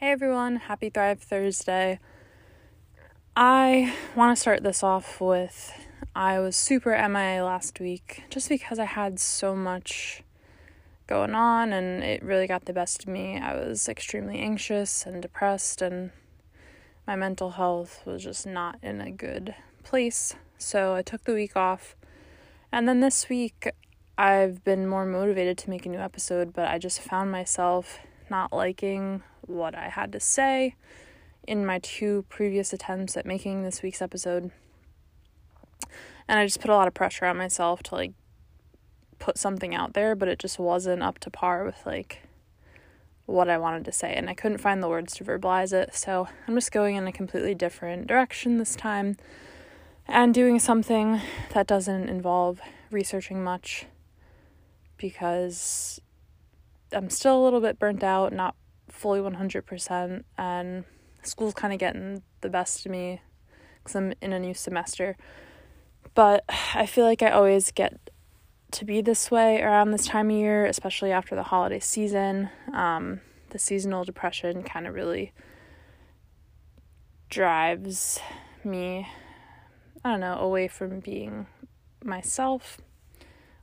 Hey everyone, happy Thrive Thursday. I want to start this off with, I was super MIA last week just because I had so much going on and it really got the best of me. I was extremely anxious and depressed and my mental health was just not in a good place. So I took the week off and then this week I've been more motivated to make a new episode, but I just found myself not liking what I had to say in my two previous attempts at making this week's episode. And I just put a lot of pressure on myself to put something out there, but it just wasn't up to par with what I wanted to say. And I couldn't find the words to verbalize it. So I'm just going in a completely different direction this time and doing something that doesn't involve researching much because I'm still a little bit burnt out, not fully 100%, and school's kind of getting the best of me because I'm in a new semester. But I feel like I always get to be this way around this time of year, especially after the holiday season. The seasonal depression kind of really drives me, away from being myself,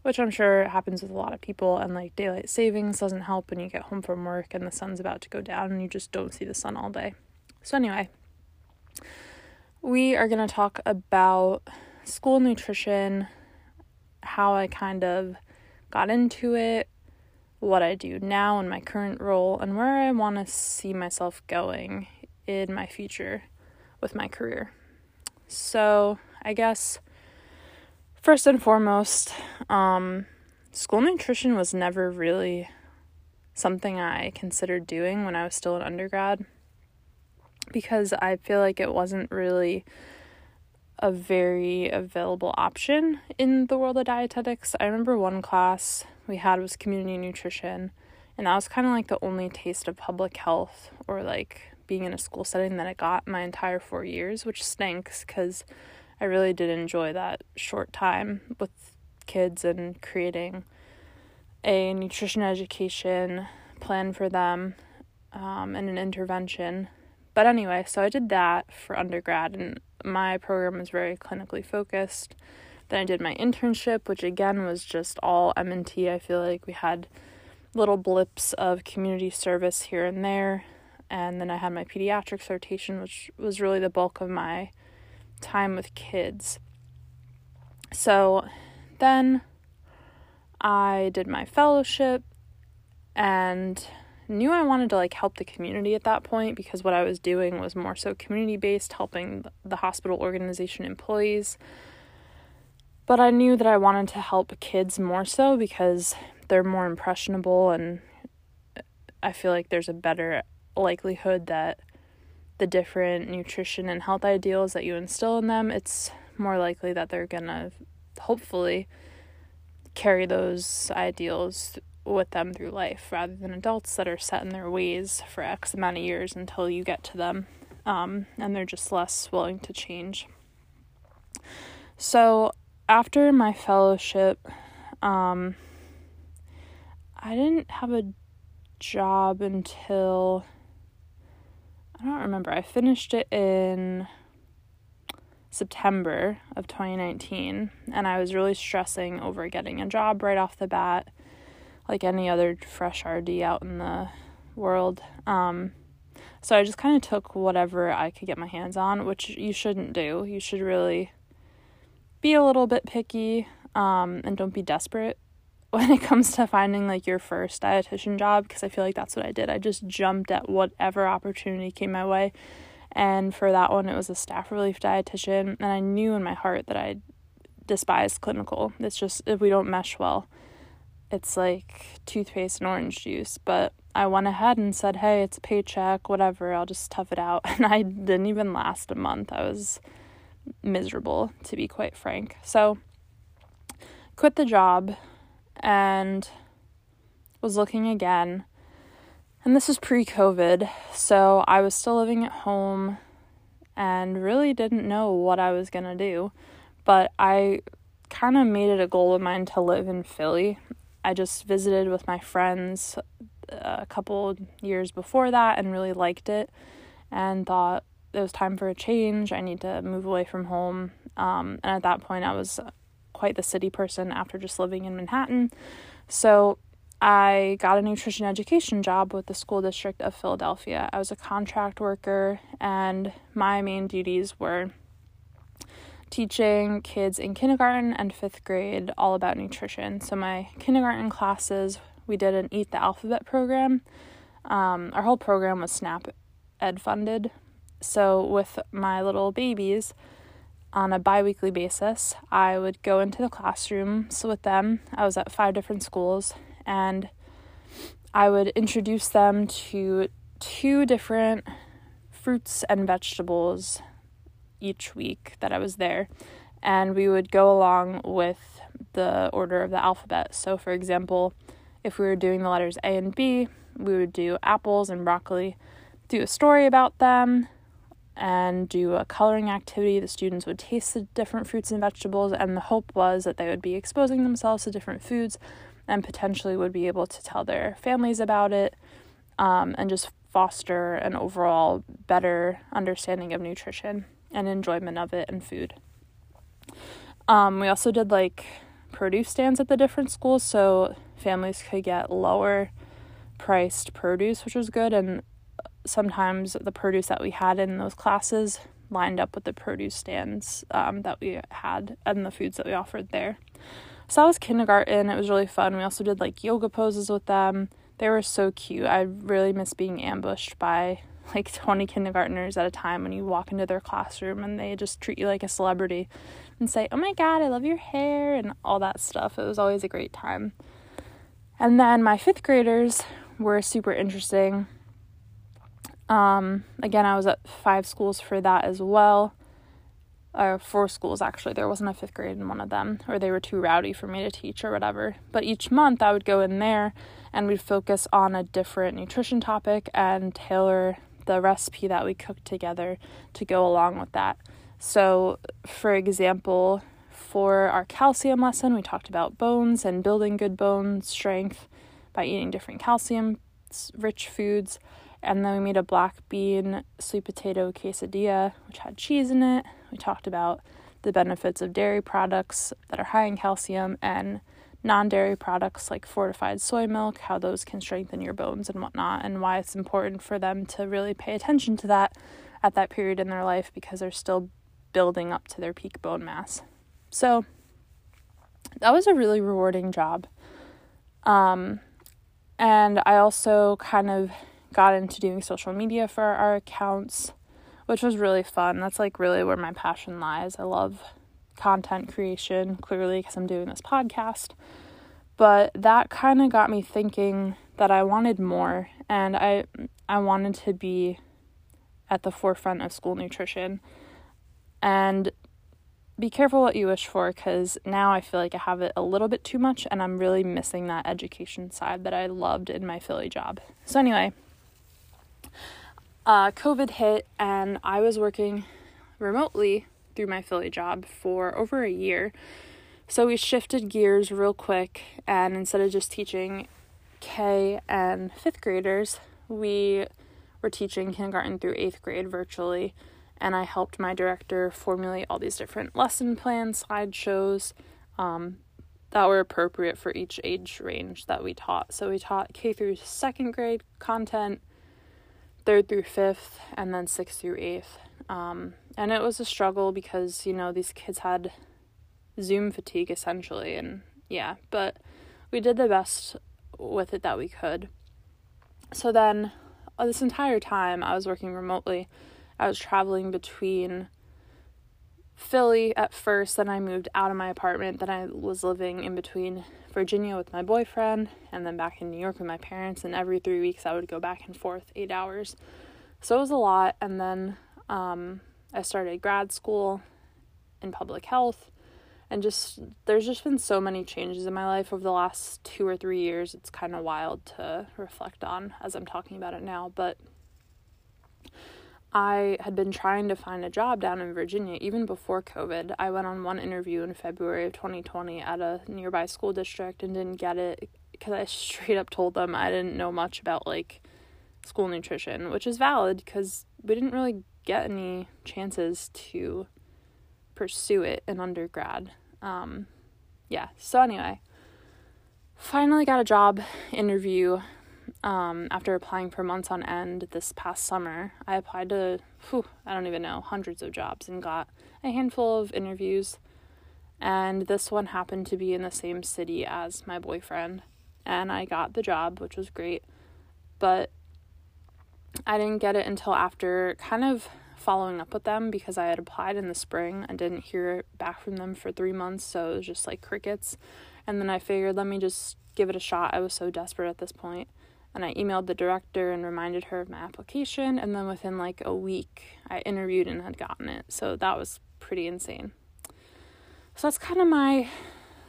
which I'm sure happens with a lot of people, and daylight savings doesn't help when you get home from work and the sun's about to go down and you just don't see the sun all day. So anyway, we are going to talk about school nutrition, how I kind of got into it, what I do now in my current role, and where I want to see myself going in my future with my career. So I guess first and foremost, school nutrition was never really something I considered doing when I was still an undergrad because I feel like it wasn't really a very available option in the world of dietetics. I remember one class we had was community nutrition, and that was kind of the only taste of public health or being in a school setting that I got my entire 4 years, which stinks because I really did enjoy that short time with kids and creating a nutrition education plan for them and an intervention. But anyway, so I did that for undergrad, and my program was very clinically focused. Then I did my internship, which again was just all M&T. I feel like we had little blips of community service here and there. And then I had my pediatrics rotation, which was really the bulk of my time with kids. So then I did my fellowship and knew I wanted to help the community at that point because what I was doing was more so community based, helping the hospital organization employees. But I knew that I wanted to help kids more so because they're more impressionable, and I feel like there's a better likelihood that the different nutrition and health ideals that you instill in them, it's more likely that they're gonna hopefully carry those ideals with them through life rather than adults that are set in their ways for X amount of years until you get to them, and they're just less willing to change. So after my fellowship, I didn't have a job until, I don't remember. I finished it in September of 2019, and I was really stressing over getting a job right off the bat, like any other fresh RD out in the world. So I just kind of took whatever I could get my hands on, which you shouldn't do. You should really be a little bit picky, and don't be desperate when it comes to finding your first dietitian job, because I feel like that's what I did. I just jumped at whatever opportunity came my way, and for that one it was a staff relief dietitian, and I knew in my heart that I despised clinical. It's just, if we don't mesh well, it's like toothpaste and orange juice. But I went ahead and said, hey, it's a paycheck, whatever, I'll just tough it out, and I didn't even last a month. I was miserable, to be quite frank. So quit the job and was looking again, and this was pre-COVID, so I was still living at home and really didn't know what I was gonna do, but I kind of made it a goal of mine to live in Philly. I just visited with my friends a couple years before that and really liked it and thought it was time for a change. I need to move away from home. And at that point, I was quite the city person after just living in Manhattan. So I got a nutrition education job with the School District of Philadelphia. I was a contract worker, and my main duties were teaching kids in kindergarten and fifth grade all about nutrition. So my kindergarten classes, we did an Eat the Alphabet program. Our whole program was SNAP-Ed funded. So with my little babies, on a bi-weekly basis, I would go into the classroom. So with them, I was at 5 different schools, and I would introduce them to 2 different fruits and vegetables each week that I was there, and we would go along with the order of the alphabet. So for example, if we were doing the letters A and B, we would do apples and broccoli, do a story about them, and do a coloring activity. The students would taste the different fruits and vegetables, and the hope was that they would be exposing themselves to different foods and potentially would be able to tell their families about it, and just foster an overall better understanding of nutrition and enjoyment of it and food. We also did like produce stands at the different schools, so families could get lower priced produce, which was good, and sometimes the produce that we had in those classes lined up with the produce stands that we had and the foods that we offered there. So that was kindergarten. It was really fun. We also did like yoga poses with them. They were so cute. I really miss being ambushed by like 20 kindergartners at a time when you walk into their classroom and they just treat you like a celebrity and say, "Oh my God, I love your hair," and all that stuff. It was always a great time. And then my fifth graders were super interesting. Again, I was at 5 schools for that as well. 4 schools, actually. There wasn't a fifth grade in one of them, or they were too rowdy for me to teach or whatever. But each month I would go in there and we'd focus on a different nutrition topic and tailor the recipe that we cooked together to go along with that. So, for example, for our calcium lesson, we talked about bones and building good bone strength by eating different calcium-rich foods. And then we made a black bean sweet potato quesadilla, which had cheese in it. We talked about the benefits of dairy products that are high in calcium and non-dairy products like fortified soy milk, how those can strengthen your bones and whatnot, and why it's important for them to really pay attention to that at that period in their life because they're still building up to their peak bone mass. So that was a really rewarding job. And I also kind of got into doing social media for our accounts, which was really fun. That's like really where my passion lies. I love content creation, clearly, because I'm doing this podcast. But that kind of got me thinking that I wanted more, and I wanted to be at the forefront of school nutrition. And be careful what you wish for, because now I feel like I have it a little bit too much, and I'm really missing that education side that I loved in my Philly job. So anyway, COVID hit, and I was working remotely through my Philly job for over a year. So we shifted gears real quick, and instead of just teaching K and fifth graders, we were teaching kindergarten through eighth grade virtually, and I helped my director formulate all these different lesson plans, slideshows that were appropriate for each age range that we taught. So we taught K through second grade content, 3rd through 5th, and then 6th through 8th. And it was a struggle because, you know, these kids had Zoom fatigue essentially. And yeah, but we did the best with it that we could. So then this entire time I was working remotely, I was traveling between Philly at first, then I moved out of my apartment, then I was living in between Virginia with my boyfriend, and then back in New York with my parents, and every 3 weeks I would go back and forth 8 hours. So it was a lot, and then I started grad school in public health, and just there's just been so many changes in my life over the last 2 or 3 years. It's kind of wild to reflect on as I'm talking about it now, but I had been trying to find a job down in Virginia even before COVID. I went on one interview in February of 2020 at a nearby school district and didn't get it. because I straight up told them I didn't know much about, like, school nutrition, which is valid because we didn't really get any chances to pursue it in undergrad. So anyway, finally got a job interview after applying for months on end this past summer. I applied to, I don't even know, hundreds of jobs and got a handful of interviews. And this one happened to be in the same city as my boyfriend. And I got the job, which was great. But I didn't get it until after kind of following up with them, because I had applied in the spring and didn't hear back from them for 3 months. So it was just like crickets. And then I figured, let me just give it a shot. I was so desperate at this point. And I emailed the director and reminded her of my application. And then within like a week, I interviewed and had gotten it. So that was pretty insane. So that's kind of my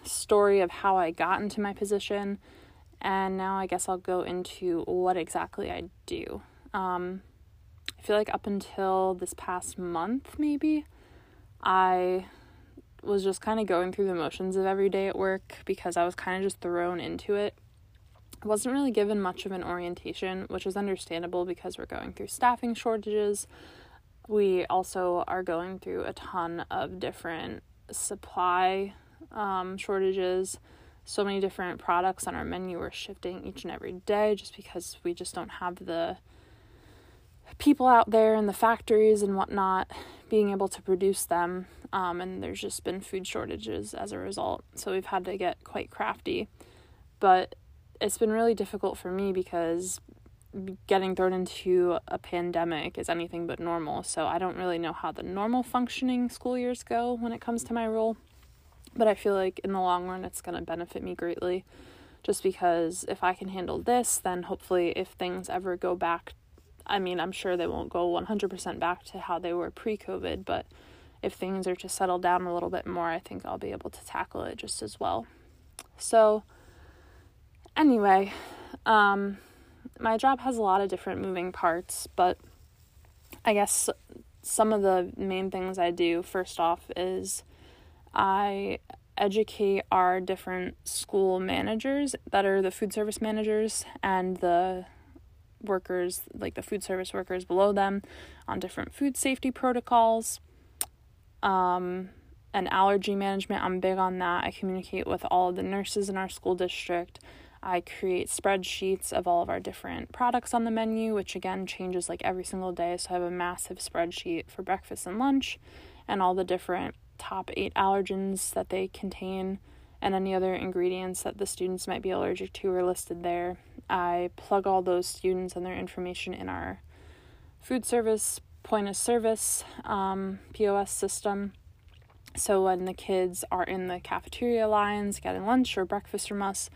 story of how I got into my position. And now I guess I'll go into what exactly I do. I feel like up until this past month, maybe, I was just kind of going through the motions of every day at work because I was kind of just thrown into it. I wasn't really given much of an orientation, which is understandable because we're going through staffing shortages. We also are going through a ton of different supply shortages. So many different products on our menu are shifting each and every day just because we just don't have the people out there in the factories and whatnot being able to produce them, and there's just been food shortages as a result, so we've had to get quite crafty. But it's been really difficult for me because getting thrown into a pandemic is anything but normal, so I don't really know how the normal functioning school years go when it comes to my role, but I feel like in the long run it's going to benefit me greatly, just because if I can handle this, then hopefully if things ever go back, I mean, I'm sure they won't go 100% back to how they were pre-COVID, but if things are to settle down a little bit more, I think I'll be able to tackle it just as well. So anyway, my job has a lot of different moving parts, but I guess some of the main things I do, first off, is I educate our different school managers that are the food service managers and the workers, like the food service workers below them, on different food safety protocols and allergy management. I'm big on that. I communicate with all of the nurses in our school district. I create spreadsheets of all of our different products on the menu, which again changes like every single day. So I have a massive spreadsheet for breakfast and lunch and all the different top 8 allergens that they contain, and any other ingredients that the students might be allergic to are listed there. I plug all those students and their information in our food service, point of service, POS system. So when the kids are in the cafeteria lines getting lunch or breakfast from us,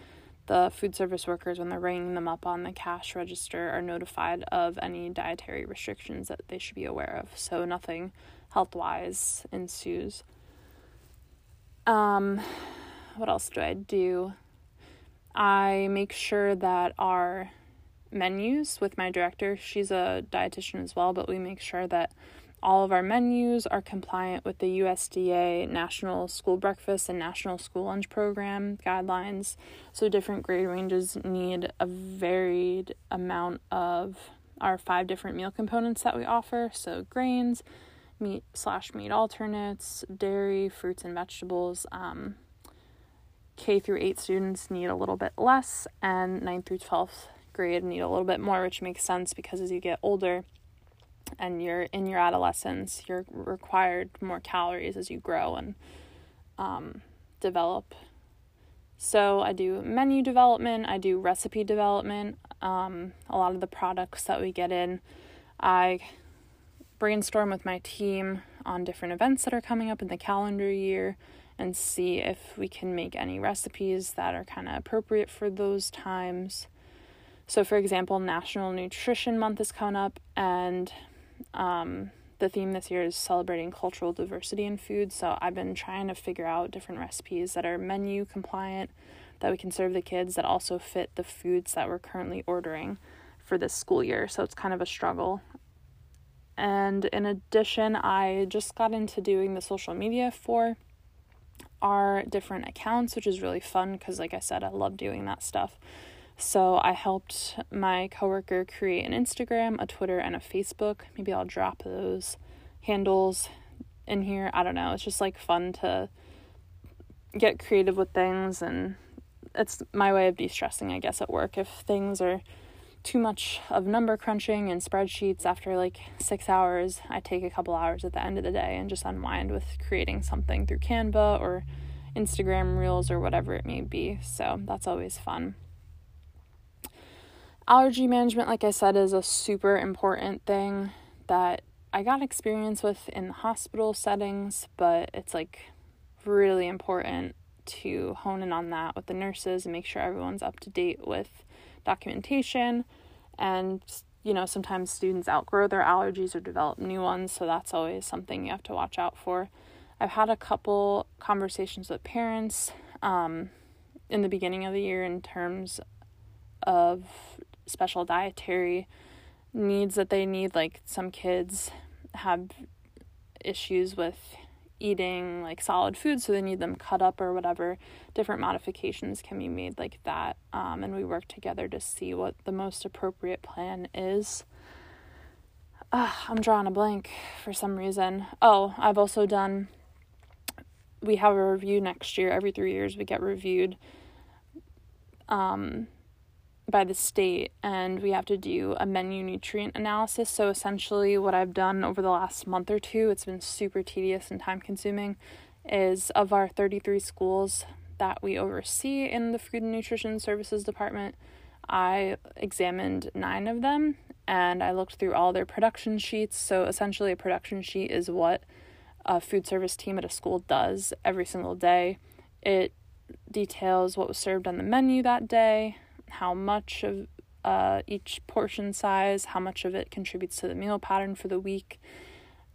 the food service workers, when they're ringing them up on the cash register, are notified of any dietary restrictions that they should be aware of, so nothing health-wise ensues. What else do I do? I make sure that our menus with my director, she's a dietitian as well, but we make sure that all of our menus are compliant with the USDA National School Breakfast and National School Lunch Program guidelines. So different grade ranges need a varied amount of our 5 different meal components that we offer. So grains, meat/meat alternates, dairy, fruits and vegetables. K-8 students need a little bit less, and 9th through 12th grade need a little bit more, which makes sense because as you get older and you're in your adolescence, you're required more calories as you grow and develop. So I do menu development, I do recipe development. A lot of the products that we get in, I brainstorm with my team on different events that are coming up in the calendar year and see if we can make any recipes that are kind of appropriate for those times. So for example, National Nutrition Month is coming up, and the theme this year is celebrating cultural diversity in food. So I've been trying to figure out different recipes that are menu compliant, that we can serve the kids, that also fit the foods that we're currently ordering for this school year. So it's kind of a struggle. And in addition, I just got into doing the social media for our different accounts, which is really fun because, like I said, I love doing that stuff. So I helped my coworker create an Instagram, a Twitter, and a Facebook. Maybe I'll drop those handles in here. I don't know. It's just like fun to get creative with things, and it's my way of de-stressing, I guess, at work. If things are too much of number crunching and spreadsheets after like 6 hours, I take a couple hours at the end of the day and just unwind with creating something through Canva or Instagram Reels or whatever it may be. So that's always fun. Allergy management, like I said, is a super important thing that I got experience with in the hospital settings, but it's like really important to hone in on that with the nurses and make sure everyone's up to date with documentation. And, you know, sometimes students outgrow their allergies or develop new ones, so that's always something you have to watch out for. I've had a couple conversations with parents in the beginning of the year in terms of special dietary needs that they need. Like, some kids have issues with eating like solid food, so they need them cut up or whatever. Different modifications can be made like that, and we work together to see what the most appropriate plan is. I'm drawing a blank for some reason. I've also done, we have a review next year. Every 3 years we get reviewed by the state, and we have to do a menu nutrient analysis. So essentially what I've done over the last month or two, it's been super tedious and time consuming, is of our 33 schools that we oversee in the Food and Nutrition Services Department, I examined 9 of them, and I looked through all their production sheets. So essentially a production sheet is what a food service team at a school does every single day. It details what was served on the menu that day, how much of each portion size, how much of it contributes to the meal pattern for the week,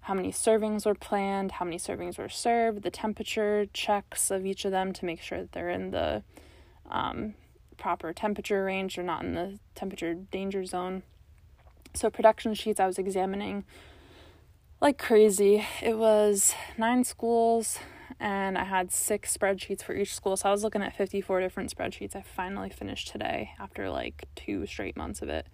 how many servings were planned, how many servings were served, the temperature checks of each of them to make sure that they're in the proper temperature range or not in the temperature danger zone. So production sheets I was examining like crazy. It was 9 schools, and I had 6 spreadsheets for each school, so I was looking at 54 different spreadsheets. I finally finished today after like 2 straight months of it,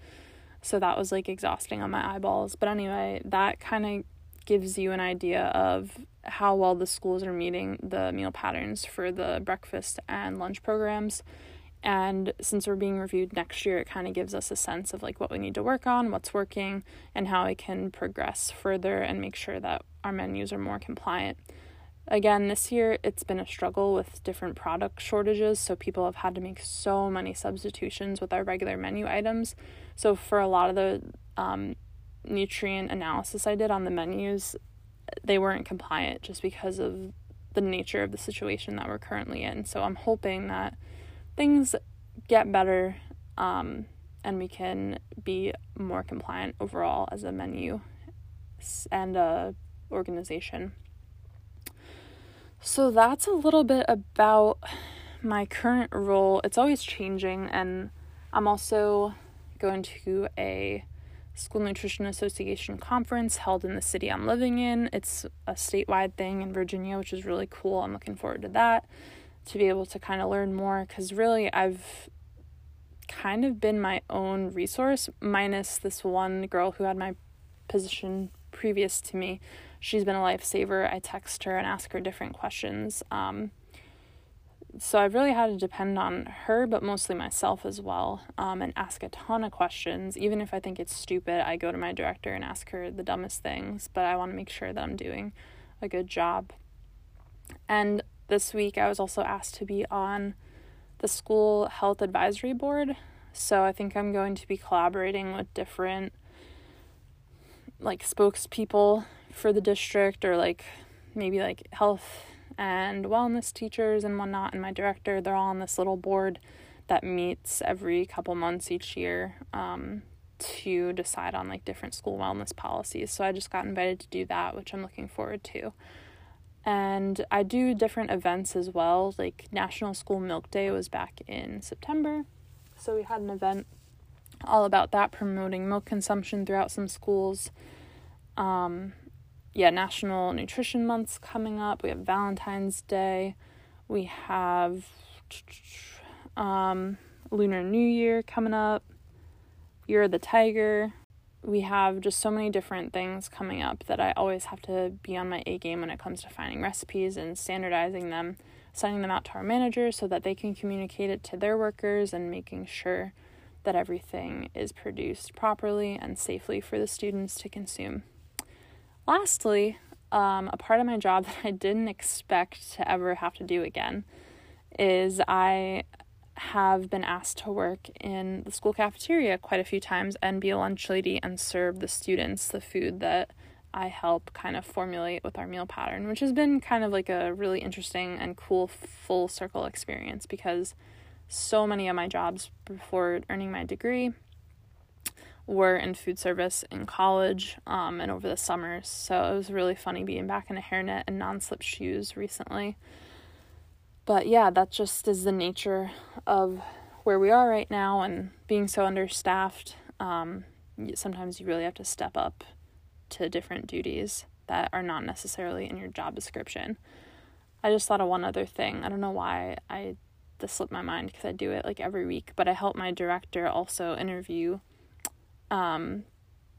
so that was like exhausting on my eyeballs. But anyway, that kind of gives you an idea of how well the schools are meeting the meal patterns for the breakfast and lunch programs. And since we're being reviewed next year, it kind of gives us a sense of like what we need to work on, what's working, and how we can progress further and make sure that our menus are more compliant. Again, this year, it's been a struggle with different product shortages, so people have had to make so many substitutions with our regular menu items. So for a lot of the nutrient analysis I did on the menus, they weren't compliant just because of the nature of the situation that we're currently in. So I'm hoping that things get better and we can be more compliant overall as a menu and a organization. So that's a little bit about my current role. It's always changing, and I'm also going to a School Nutrition Association conference held in the city I'm living in. It's a statewide thing in Virginia, which is really cool. I'm looking forward to that, to be able to kind of learn more, because really I've kind of been my own resource, minus this one girl who had my position previous to me. She's been a lifesaver. I text her and ask her different questions. So I've really had to depend on her, but mostly myself as well, and ask a ton of questions. Even if I think it's stupid, I go to my director and ask her the dumbest things, but I want to make sure that I'm doing a good job. And this week I was also asked to be on the school health advisory board. So I think I'm going to be collaborating with different like spokespeople for the district, or like maybe like health and wellness teachers and whatnot, and my director. They're all on this little board that meets every couple months each year to decide on like different school wellness policies. So I just got invited to do that, which I'm looking forward to. And I do different events as well. Like National School Milk Day was back in September, so we had an event all about that, promoting milk consumption throughout some schools. National Nutrition Month's coming up. We have Valentine's Day. We have Lunar New Year coming up. Year of the Tiger. We have just so many different things coming up that I always have to be on my A game when it comes to finding recipes and standardizing them, sending them out to our managers so that they can communicate it to their workers and making sure that everything is produced properly and safely for the students to consume. Lastly, a part of my job that I didn't expect to ever have to do again is I have been asked to work in the school cafeteria quite a few times and be a lunch lady and serve the students the food that I help kind of formulate with our meal pattern, which has been kind of like a really interesting and cool full circle experience, because so many of my jobs before earning my degree were in food service in college and over the summers. So it was really funny being back in a hairnet and non-slip shoes recently. But yeah, that just is the nature of where we are right now and being so understaffed. Sometimes you really have to step up to different duties that are not necessarily in your job description. I just thought of one other thing. I don't know why this slipped my mind, because I do it like every week, but I help my director also interview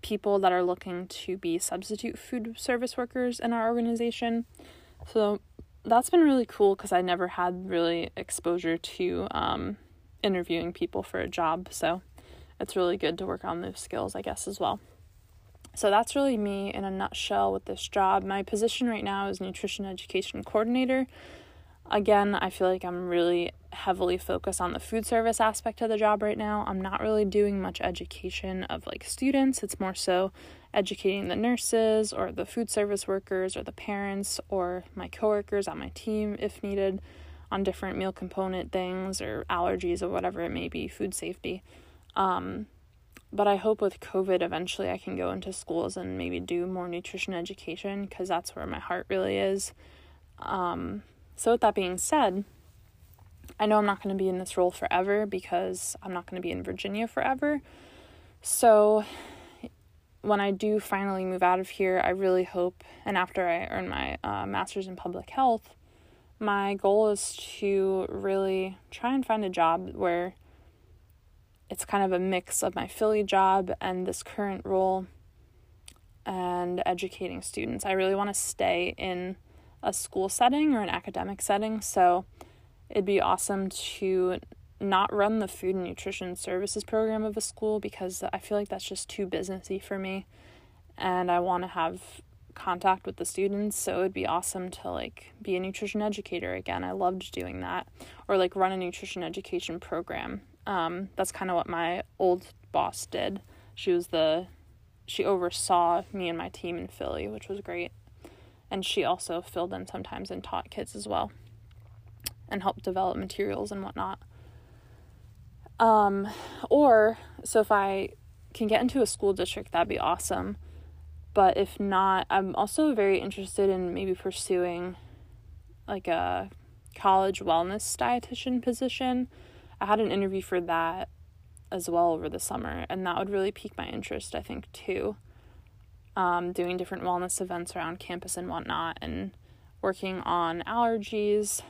people that are looking to be substitute food service workers in our organization. So that's been really cool, because I never had really exposure to interviewing people for a job. So it's really good to work on those skills, I guess, as well. So that's really me in a nutshell with this job. My position right now is nutrition education coordinator. Again, I feel like I'm really heavily focused on the food service aspect of the job right now. I'm not really doing much education of like students. It's more so educating the nurses or the food service workers or the parents or my coworkers on my team if needed on different meal component things or allergies or whatever it may be, food safety. But I hope with COVID eventually I can go into schools and maybe do more nutrition education, because that's where my heart really is. So with that being said, I know I'm not going to be in this role forever, because I'm not going to be in Virginia forever. So when I do finally move out of here, I really hope, and after I earn my master's in public health, my goal is to really try and find a job where it's kind of a mix of my Philly job and this current role and educating students. I really want to stay in a school setting or an academic setting, so it'd be awesome to not run the food and nutrition services program of a school, because I feel like that's just too businessy for me, and I want to have contact with the students. So it'd be awesome to like be a nutrition educator again. I loved doing that, or like run a nutrition education program. That's kind of what my old boss did. She oversaw me and my team in Philly, which was great. And she also filled in sometimes and taught kids as well and helped develop materials and whatnot. So if I can get into a school district, that'd be awesome. But if not, I'm also very interested in maybe pursuing like a college wellness dietitian position. I had an interview for that as well over the summer, and that would really pique my interest, I think, too. Doing different wellness events around campus and whatnot, and working on allergies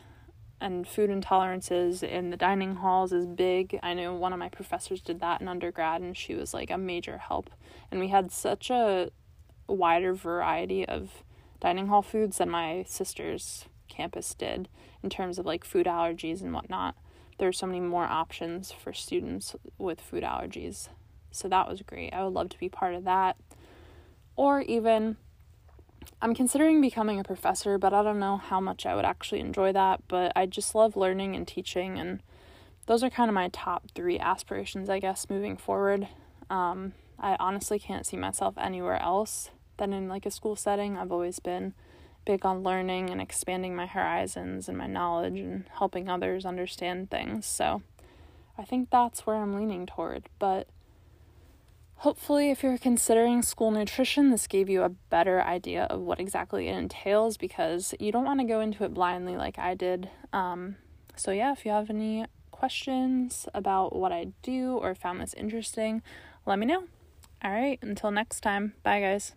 and food intolerances in the dining halls is big. I know one of my professors did that in undergrad, and she was like a major help. And we had such a wider variety of dining hall foods than my sister's campus did in terms of like food allergies and whatnot. There's so many more options for students with food allergies. So that was great. I would love to be part of that. Or even, I'm considering becoming a professor, but I don't know how much I would actually enjoy that. But I just love learning and teaching, and those are kind of my top three aspirations, I guess, moving forward. I honestly can't see myself anywhere else than in like a school setting. I've always been big on learning and expanding my horizons and my knowledge and helping others understand things. So I think that's where I'm leaning toward. But hopefully, if you're considering school nutrition, this gave you a better idea of what exactly it entails, because you don't want to go into it blindly like I did. So yeah, if you have any questions about what I do or found this interesting, let me know. All right, until next time. Bye, guys.